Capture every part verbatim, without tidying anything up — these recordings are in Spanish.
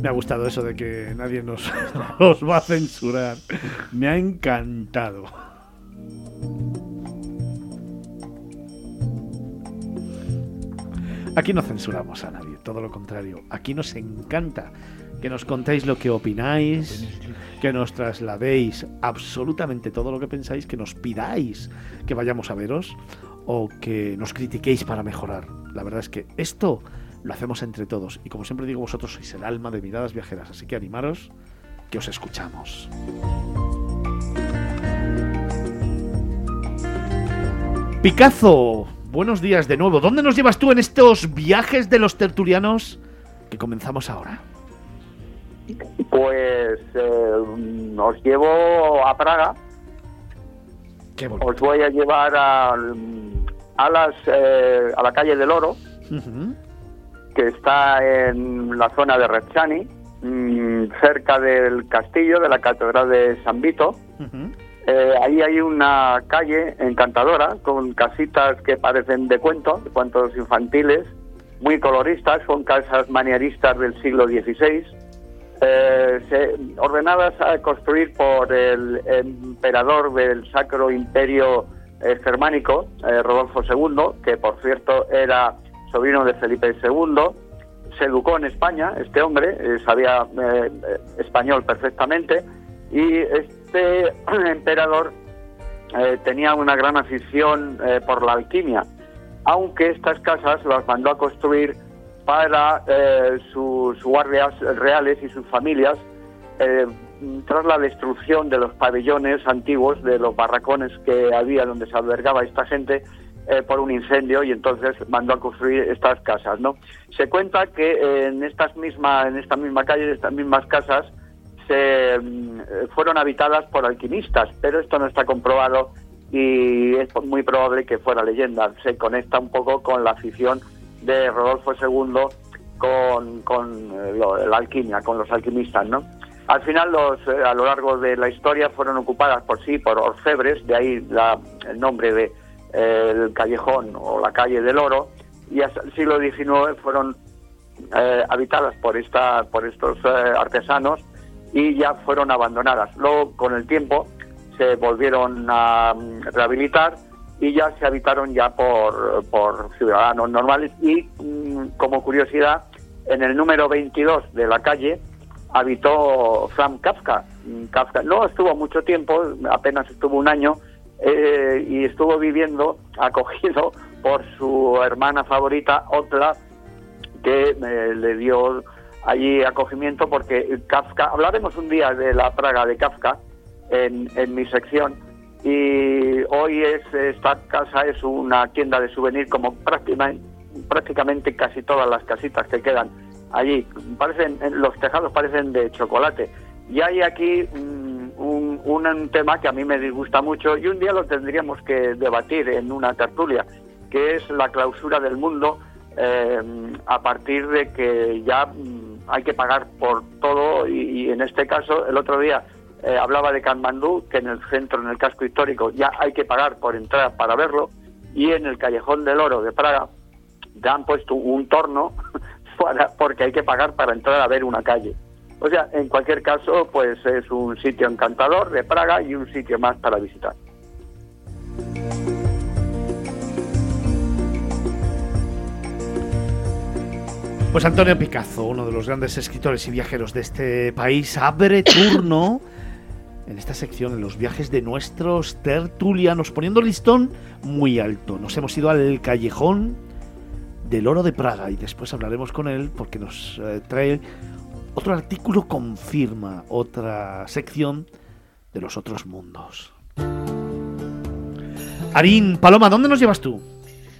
Me ha gustado eso de que nadie nos, nos va a censurar. Me ha encantado. Aquí no censuramos a nadie, todo lo contrario. Aquí nos encanta que nos contéis lo que opináis, que nos trasladéis absolutamente todo lo que pensáis, que nos pidáis que vayamos a veros o que nos critiquéis para mejorar. La verdad es que esto lo hacemos entre todos. Y como siempre digo, vosotros sois el alma de Miradas Viajeras. Así que animaros, que os escuchamos. Picazo, buenos días de nuevo. ¿Dónde nos llevas tú en estos viajes de los tertulianos que comenzamos ahora? Pues eh, os llevo a Praga. Qué bonito. Os voy a llevar a, a, las, eh, a la calle del Oro. Uh-huh. Que está en la zona de Rechani, mmm, cerca del castillo de la Catedral de San Vito. Uh-huh. eh, ahí hay una calle encantadora con casitas que parecen de cuentos, de cuentos infantiles, muy coloristas, son casas manieristas del siglo dieciséis, eh, se, ordenadas a construir por el emperador del Sacro Imperio eh, Germánico, eh, Rodolfo segundo, que por cierto era sobrino de Felipe segundo, se educó en España, este hombre, eh, sabía eh, español perfectamente, y este emperador eh, tenía una gran afición eh, por la alquimia, aunque estas casas las mandó a construir para eh, sus guardias reales y sus familias, eh, tras la destrucción de los pabellones antiguos, de los barracones que había donde se albergaba esta gente, Eh, por un incendio, y entonces mandó a construir estas casas, ¿no? Se cuenta que eh, en estas misma, en esta misma calle, en estas mismas casas, se eh, fueron habitadas por alquimistas, pero esto no está comprobado y es muy probable que fuera leyenda. Se conecta un poco con la afición de Rodolfo segundo con, con lo, la alquimia, con los alquimistas, ¿no? Al final, los, eh, a lo largo de la historia, fueron ocupadas por sí, por orfebres, de ahí la, el nombre de el callejón o la calle del Oro, y hasta el siglo diecinueve fueron eh, habitadas por esta por estos eh, artesanos y ya fueron abandonadas. Luego, con el tiempo, se volvieron a um, rehabilitar y ya se habitaron ya por, por ciudadanos normales. Y um, como curiosidad, en el número veintidós de la calle habitó Franz Kafka. Kafka no estuvo mucho tiempo, apenas estuvo un año, Eh, y estuvo viviendo acogido por su hermana favorita, Otla, que eh, le dio allí acogimiento, porque Kafka, hablaremos un día de la Praga de Kafka en, en mi sección, y hoy es, esta casa es una tienda de souvenir, como prácticamente, prácticamente casi todas las casitas que quedan allí. Parecen, los tejados parecen de chocolate, y hay aquí Un, un tema que a mí me disgusta mucho, y un día lo tendríamos que debatir en una tertulia, que es la clausura del mundo, eh, a partir de que ya mm, hay que pagar por todo, y, y en este caso, el otro día eh, hablaba de Kathmandú, que en el centro, en el casco histórico, ya hay que pagar por entrar para verlo, y en el Callejón del Oro de Praga ya han puesto un torno para, porque hay que pagar para entrar a ver una calle. O sea, en cualquier caso, pues es un sitio encantador de Praga y un sitio más para visitar. Pues Antonio Picazo, uno de los grandes escritores y viajeros de este país, abre turno en esta sección, en los viajes de nuestros tertulianos, poniendo el listón muy alto. Nos hemos ido al Callejón del Oro de Praga y después hablaremos con él porque nos eh, trae otro artículo, confirma otra sección de los otros mundos. Arín, Paloma, ¿dónde nos llevas tú?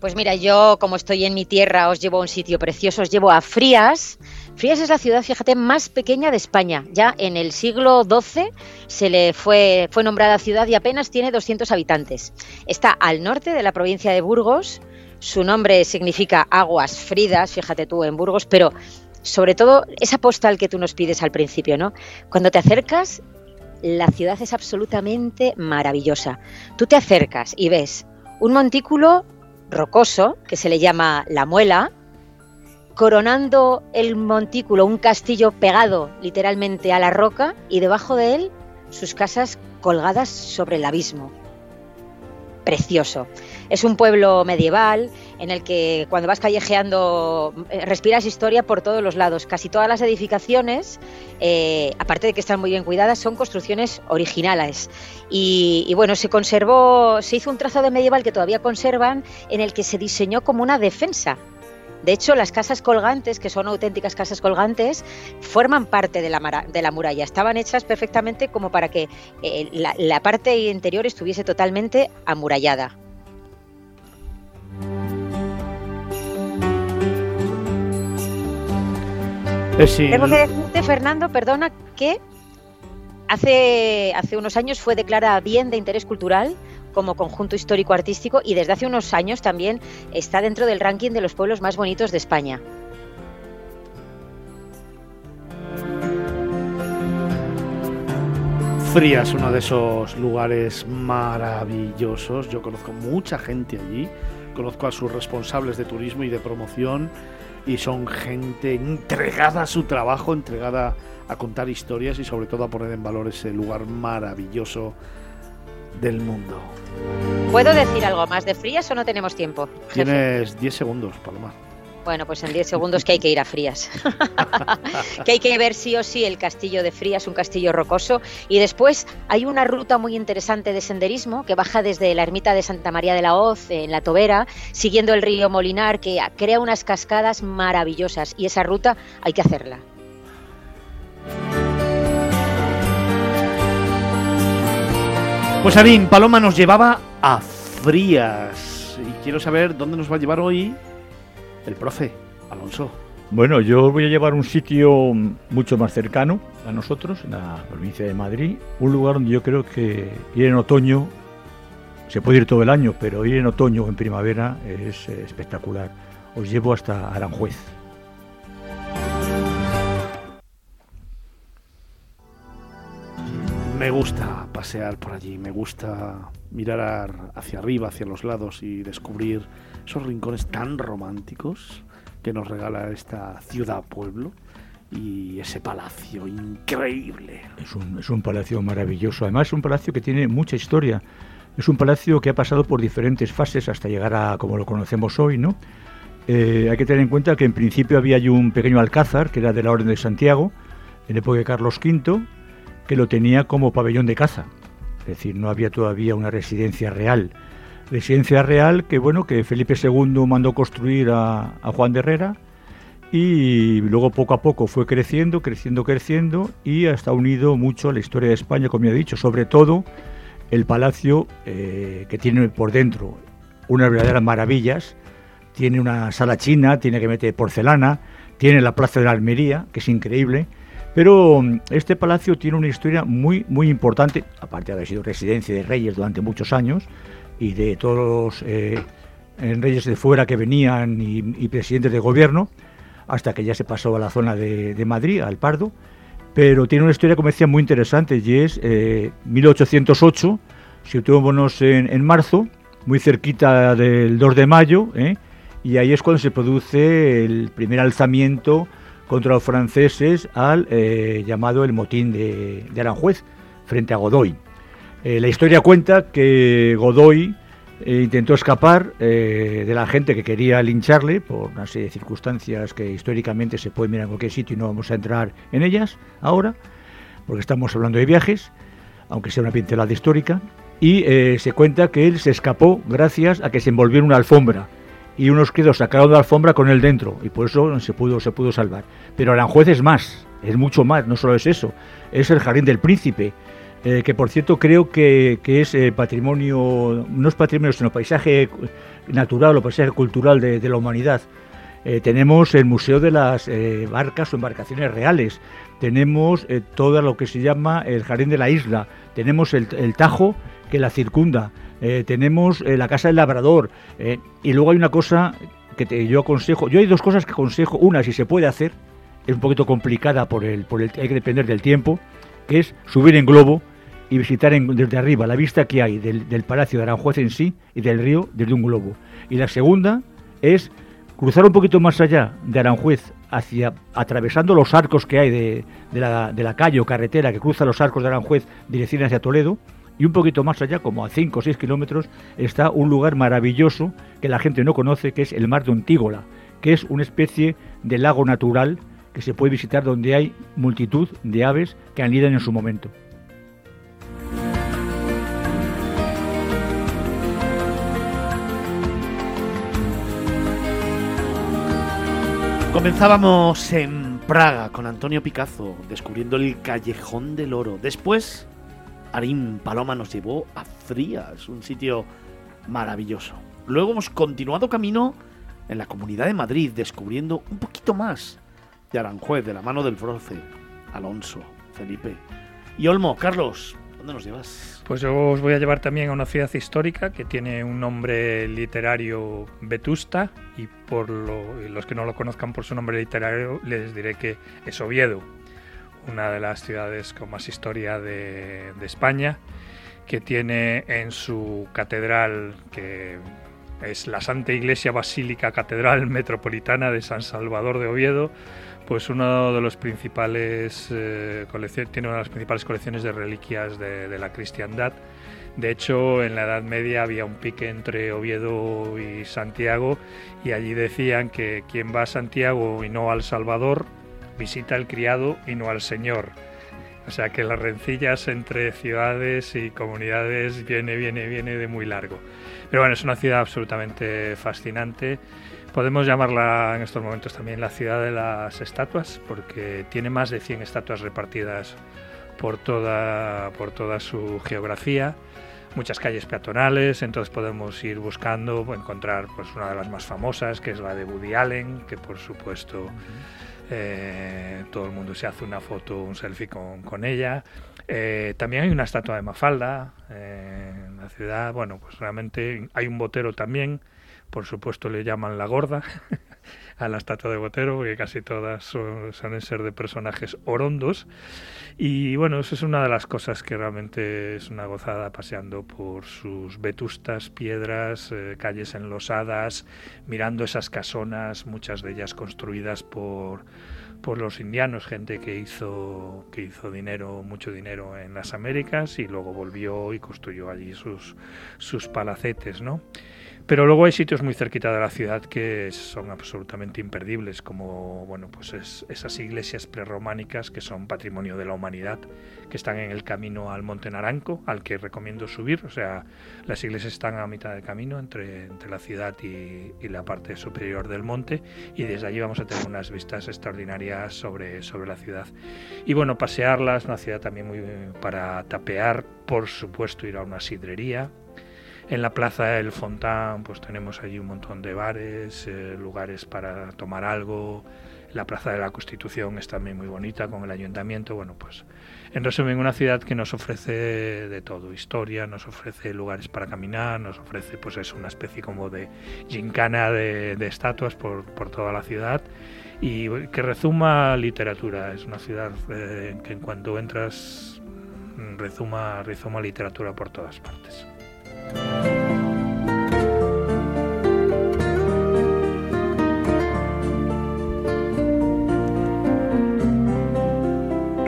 Pues mira, yo como estoy en mi tierra os llevo a un sitio precioso, os llevo a Frías. Frías es la ciudad, fíjate, más pequeña de España. Ya en el siglo doce se le fue, fue nombrada ciudad y apenas tiene doscientos habitantes. Está al norte de la provincia de Burgos, su nombre significa aguas fridas, fíjate tú, en Burgos, pero sobre todo esa postal que tú nos pides al principio, ¿no? Cuando te acercas, la ciudad es absolutamente maravillosa. Tú te acercas y ves un montículo rocoso que se le llama La Muela, coronando el montículo, un castillo pegado literalmente a la roca y debajo de él sus casas colgadas sobre el abismo. Precioso. Es un pueblo medieval en el que cuando vas callejeando respiras historia por todos los lados. Casi todas las edificaciones, eh, aparte de que están muy bien cuidadas, son construcciones originales. Y, y bueno, se conservó, se hizo un trazado medieval que todavía conservan, en el que se diseñó como una defensa. De hecho, las casas colgantes, que son auténticas casas colgantes, forman parte de la, mara, de la muralla. Estaban hechas perfectamente como para que eh, la, la parte interior estuviese totalmente amurallada. Sí. Tengo que decirte, Fernando, perdona, que hace, hace unos años fue declarada bien de interés cultural como conjunto histórico-artístico, y desde hace unos años también está dentro del ranking de los pueblos más bonitos de España. Frías, uno de esos lugares maravillosos. Yo conozco mucha gente allí, conozco a sus responsables de turismo y de promoción, y son gente entregada a su trabajo, entregada a contar historias y sobre todo a poner en valor ese lugar maravilloso del mundo. ¿Puedo decir algo más de Frías o no tenemos tiempo, jefe? Tienes diez segundos, Paloma. Bueno, pues en diez segundos que hay que ir a Frías. Que hay que ver sí o sí el castillo de Frías, un castillo rocoso. Y después hay una ruta muy interesante de senderismo que baja desde la ermita de Santa María de la Hoz, en la Tobera, siguiendo el río Molinar, que crea unas cascadas maravillosas. Y esa ruta hay que hacerla. Pues Arín, Paloma nos llevaba a Frías, y quiero saber dónde nos va a llevar hoy el profe Alonso. Bueno, yo os voy a llevar a un sitio mucho más cercano a nosotros, en la provincia de Madrid, un lugar donde yo creo que ir en otoño, se puede ir todo el año, pero ir en otoño o en primavera es espectacular. Os llevo hasta Aranjuez. Me gusta pasear por allí, me gusta mirar hacia arriba, hacia los lados y descubrir esos rincones tan románticos que nos regala esta ciudad-pueblo y ese palacio increíble. Es un, es un palacio maravilloso, además es un palacio que tiene mucha historia. Es un palacio que ha pasado por diferentes fases hasta llegar a como lo conocemos hoy, ¿no? Eh, hay que tener en cuenta que en principio había allí un pequeño alcázar que era de la Orden de Santiago, en la época de Carlos quinto, que lo tenía como pabellón de caza, es decir, no había todavía una residencia real. Residencia real que, bueno, que Felipe segundo mandó construir a, a Juan de Herrera, y luego poco a poco fue creciendo, creciendo, creciendo, y está unido mucho a la historia de España, como ya he dicho, sobre todo el palacio eh, que tiene por dentro unas verdaderas maravillas. Tiene una sala china, tiene que meter porcelana, tiene la plaza de la Almería, que es increíble. Pero este palacio tiene una historia muy, muy importante, aparte de haber sido residencia de reyes durante muchos años y de todos los eh, reyes de fuera que venían y, y presidentes de gobierno, hasta que ya se pasó a la zona de, de Madrid, al Pardo. Pero tiene una historia, como decía, muy interesante, y es eh, mil ochocientos ocho, situémonos en, en marzo, muy cerquita del dos de mayo, ¿eh? Y ahí es cuando se produce el primer alzamiento contra los franceses al eh, llamado el motín de, de Aranjuez frente a Godoy. Eh, la historia cuenta que Godoy eh, intentó escapar eh, de la gente que quería lincharle por una serie de circunstancias que históricamente se pueden mirar en cualquier sitio y no vamos a entrar en ellas ahora, porque estamos hablando de viajes, aunque sea una pincelada histórica, y eh, se cuenta que él se escapó gracias a que se envolvió en una alfombra, y unos críos sacaron de la alfombra con él dentro, y por eso se pudo, se pudo salvar. Pero Aranjuez es más, es mucho más, no solo es eso, es el Jardín del Príncipe, eh, que por cierto creo que, que es eh, patrimonio, no es patrimonio, sino paisaje natural o paisaje cultural de, de la humanidad. Eh, tenemos el Museo de las eh, Barcas o Embarcaciones Reales, tenemos eh, todo lo que se llama el Jardín de la Isla, tenemos el, el Tajo que la circunda, Eh, tenemos eh, la Casa del Labrador, eh, y luego hay una cosa que te, yo aconsejo, yo hay dos cosas que aconsejo, una si se puede hacer, es un poquito complicada por el, por el hay que depender del tiempo, que es subir en globo y visitar en, desde arriba la vista que hay del, del Palacio de Aranjuez en sí y del río desde un globo. Y la segunda es cruzar un poquito más allá de Aranjuez, hacia atravesando los arcos que hay de, de, la, de la calle o carretera que cruza los arcos de Aranjuez, dirección hacia Toledo, y un poquito más allá, como a cinco o seis kilómetros, está un lugar maravilloso que la gente no conoce, que es el Mar de Ontígola, que es una especie de lago natural que se puede visitar, donde hay multitud de aves que anidan en su momento. Comenzábamos en Praga con Antonio Picazo, descubriendo el Callejón del Oro. Después, Arín Paloma nos llevó a Frías, un sitio maravilloso. Luego hemos continuado camino en la Comunidad de Madrid, descubriendo un poquito más de Aranjuez, de la mano del Bronce, Alonso, Felipe y Olmo. Carlos, ¿dónde nos llevas? Pues yo os voy a llevar también a una ciudad histórica que tiene un nombre literario, Vetusta, y por lo, los que no lo conozcan por su nombre literario les diré que es Oviedo, una de las ciudades con más historia de, de España, que tiene en su catedral, que es la Santa Iglesia Basílica Catedral Metropolitana de San Salvador de Oviedo, pues uno de los principales eh, colecciones, tiene una de las principales colecciones de reliquias de, de la cristiandad. De hecho, en la Edad Media había un pique entre Oviedo y Santiago, y allí decían que quien va a Santiago y no al Salvador visita al criado y no al señor. O sea que las rencillas entre ciudades y comunidades viene, viene, viene de muy largo. Pero bueno, es una ciudad absolutamente fascinante. Podemos llamarla en estos momentos también la ciudad de las estatuas, porque tiene más de cien estatuas repartidas por toda, por toda su geografía, muchas calles peatonales. Entonces podemos ir buscando, encontrar pues una de las más famosas, que es la de Woody Allen, que por supuesto eh, todo el mundo se hace una foto, un selfie con, con ella. Eh, también hay una estatua de Mafalda eh, en la ciudad. Bueno, pues realmente hay un Botero también. Por supuesto le llaman la gorda a la estatua de Botero, porque casi todas son, suelen ser de personajes orondos. Y bueno, eso es una de las cosas que realmente es una gozada, paseando por sus vetustas piedras, eh, calles enlosadas, mirando esas casonas, muchas de ellas construidas por, por los indianos, gente que hizo, que hizo dinero, mucho dinero en las Américas, y luego volvió y construyó allí sus, sus palacetes, ¿no? Pero luego hay sitios muy cerquita de la ciudad que son absolutamente imperdibles, como bueno, pues es, esas iglesias prerrománicas que son patrimonio de la humanidad, que están en el camino al Monte Naranco, al que recomiendo subir. O sea, las iglesias están a mitad de camino entre, entre la ciudad y, y la parte superior del monte, y desde allí vamos a tener unas vistas extraordinarias sobre, sobre la ciudad. Y bueno, pasearlas, una ciudad también muy para tapear, por supuesto ir a una sidrería. En la plaza del Fontán pues tenemos allí un montón de bares, eh, lugares para tomar algo. La plaza de la Constitución es también muy bonita, con el ayuntamiento. Bueno, pues en resumen, una ciudad que nos ofrece de todo, historia, nos ofrece lugares para caminar, nos ofrece pues es una especie como de gincana de, de estatuas por, por toda la ciudad, y que rezuma literatura. Es una ciudad eh, que en cuanto entras rezuma, rezuma literatura por todas partes.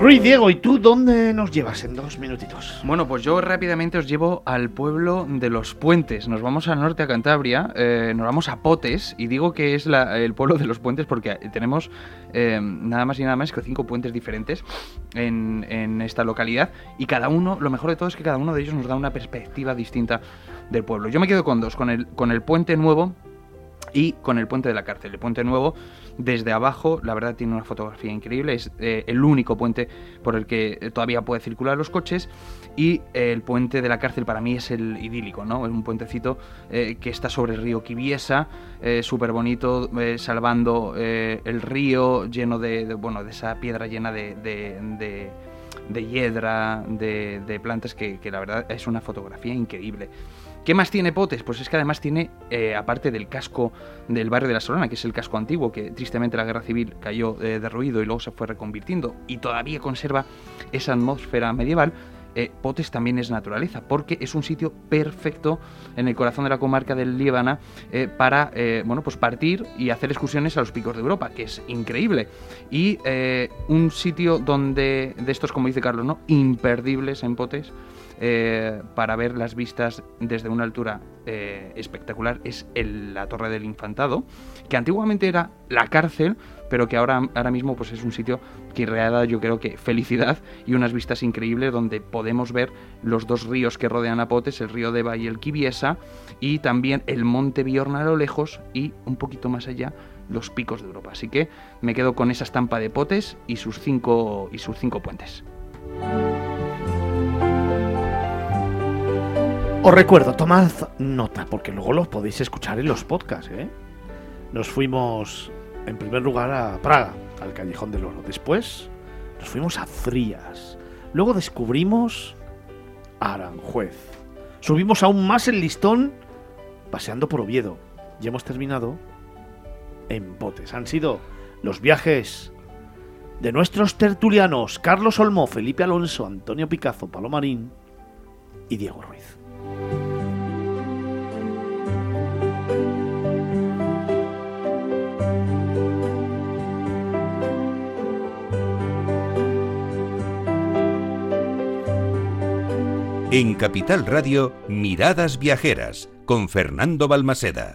Ruy, Diego, ¿y tú dónde nos llevas en dos minutitos? Bueno, pues yo rápidamente os llevo al pueblo de Los Puentes. Nos vamos al norte, a Cantabria, eh, nos vamos a Potes, y digo que es la, el pueblo de Los Puentes porque tenemos eh, nada más y nada más que cinco puentes diferentes en, en esta localidad, y cada uno, lo mejor de todo es que cada uno de ellos nos da una perspectiva distinta del pueblo. Yo me quedo con dos, con el, con el Puente Nuevo y con el Puente de la Cárcel. El Puente Nuevo, desde abajo, la verdad tiene una fotografía increíble. Es eh, el único puente por el que todavía puede circular los coches. Y eh, el Puente de la Cárcel para mí es el idílico, ¿no? Es un puentecito eh, que está sobre el río Quiviesa, eh, súper bonito, eh, salvando eh, el río, lleno de, de, bueno, de esa piedra llena de... de, de de hiedra, de, de plantas, que, que la verdad es una fotografía increíble. ¿Qué más tiene Potes? Pues es que además tiene, eh, aparte del casco del barrio de la Solana, que es el casco antiguo, que tristemente la Guerra Civil cayó eh, derruido y luego se fue reconvirtiendo, y todavía conserva esa atmósfera medieval, eh, Potes también es naturaleza, porque es un sitio perfecto en el corazón de la comarca del Líbana eh, para eh, bueno, pues partir y hacer excursiones a los Picos de Europa, que es increíble. Y eh, un sitio donde, de estos, como dice Carlos, ¿no?, imperdibles en Potes, eh, para ver las vistas desde una altura eh, espectacular, es el, la Torre del Infantado, que antiguamente era la cárcel, pero que ahora, ahora mismo pues es un sitio que irradia, yo creo que felicidad y unas vistas increíbles, donde podemos ver los dos ríos que rodean a Potes, el río Deva y el Quiviesa, y también el monte Biorna a lo lejos y un poquito más allá los Picos de Europa. Así que me quedo con esa estampa de Potes y sus cinco, y sus cinco puentes. Os recuerdo, tomad nota, porque luego los podéis escuchar en los podcasts, ¿eh? Nos fuimos... en primer lugar a Praga, al Callejón del Oro. Después nos fuimos a Frías. Luego descubrimos Aranjuez. Subimos aún más el listón paseando por Oviedo. Y hemos terminado en Potes. Han sido los viajes de nuestros tertulianos Carlos Olmo, Felipe Alonso, Antonio Picazo, Palomarín y Diego Ruiz. En Capital Radio, Miradas Viajeras, con Fernando Balmaseda.